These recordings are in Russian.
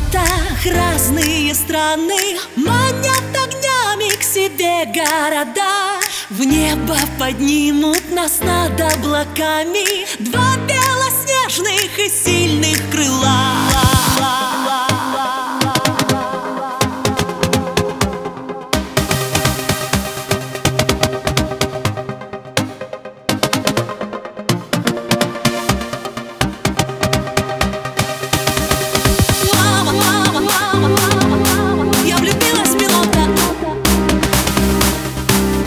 болотах разные страны манят огнями к себе города. В небо поднимут нас над облаками два белоснежных и сильных крыла.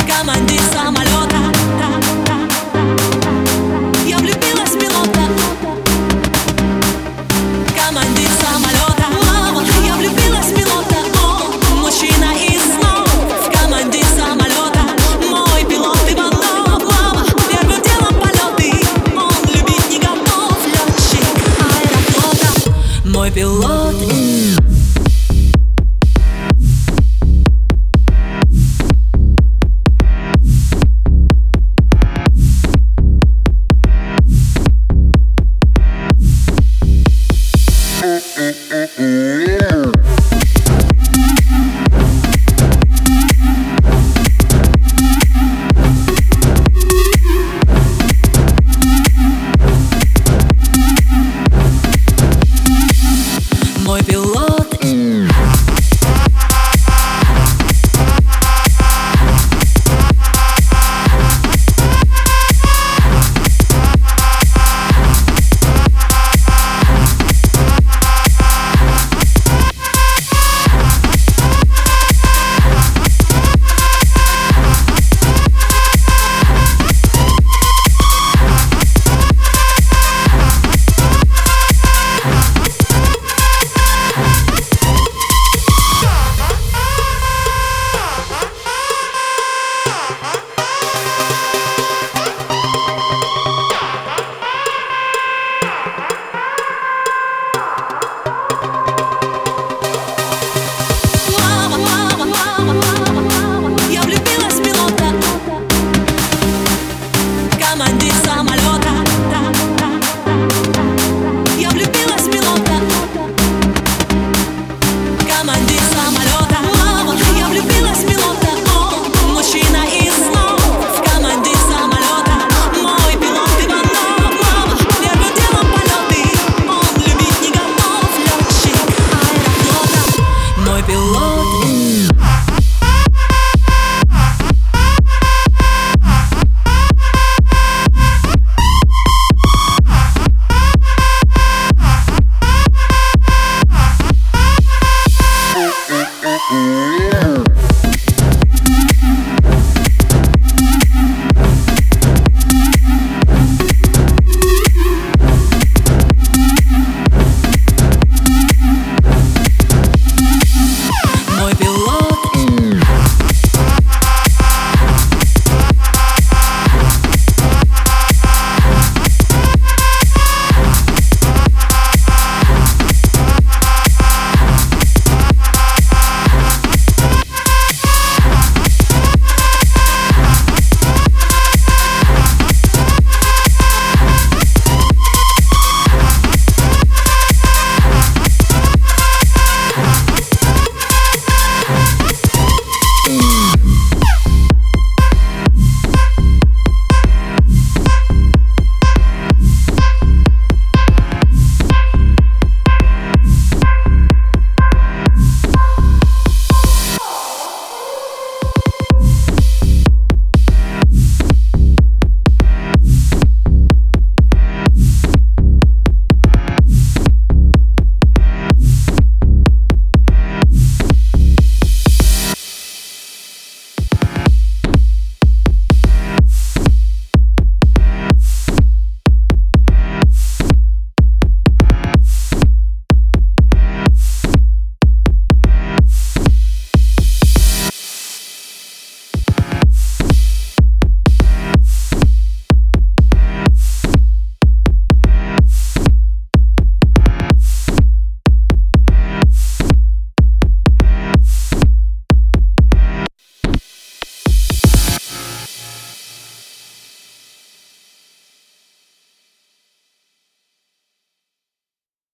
Команды самолет.